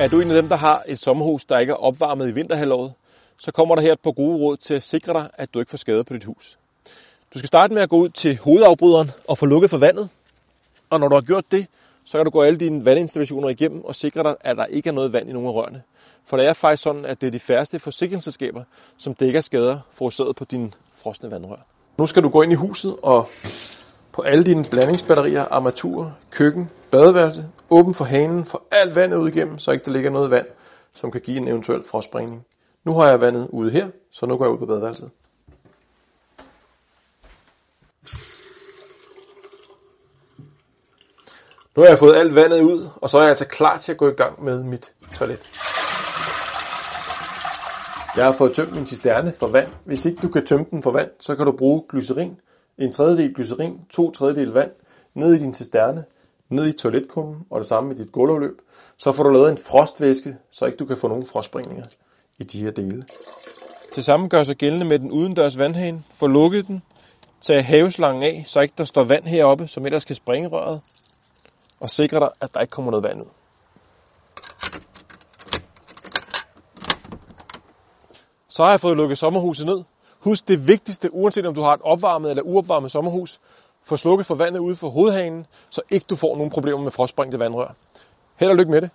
Er du en af dem, der har et sommerhus, der ikke er opvarmet i vinterhalvåret, så kommer der her et par gode råd til at sikre dig, at du ikke får skader på dit hus. Du skal starte med at gå ud til hovedafbryderen og få lukket for vandet. Og når du har gjort det, så kan du gå alle dine vandinstallationer igennem og sikre dig, at der ikke er noget vand i nogen af rørene. For det er faktisk sådan, at det er de færreste forsikringsselskaber, som dækker skader forårsaget på dine frosne vandrør. Nu skal du gå ind i huset og på alle dine blandingsbatterier, armaturer, køkken, badeværelse, åben for hanen, for alt vandet ud igennem, så ikke der ligger noget vand, som kan give en eventuel frostsprængning. Nu har jeg vandet ude her, så nu går jeg ud på badeværelset. Nu har jeg fået alt vandet ud, og så er jeg altså klar til at gå i gang med mit toilet. Jeg har fået tømt min cisterne for vand. Hvis ikke du kan tømme den for vand, så kan du bruge glycerin. 1/3 glycerin, 2/3 vand, ned i din cisterne, ned i toiletkummen og det samme med dit gulvafløb. Så får du lavet en frostvæske, så ikke du kan få nogen frostsprængninger i de her dele. Det samme gør sig gældende med den udendørs vandhane. Få lukket den, tag haveslangen af, så ikke der står vand heroppe, som ellers kan springe røret. Og sikre dig, at der ikke kommer noget vand ud. Så har jeg fået lukket sommerhuset ned. Husk det vigtigste, uanset om du har et opvarmet eller uopvarmet sommerhus, få slukket for vandet ude for hovedhanen, så ikke du får nogen problemer med frostsprængte vandrør. Held og lykke med det.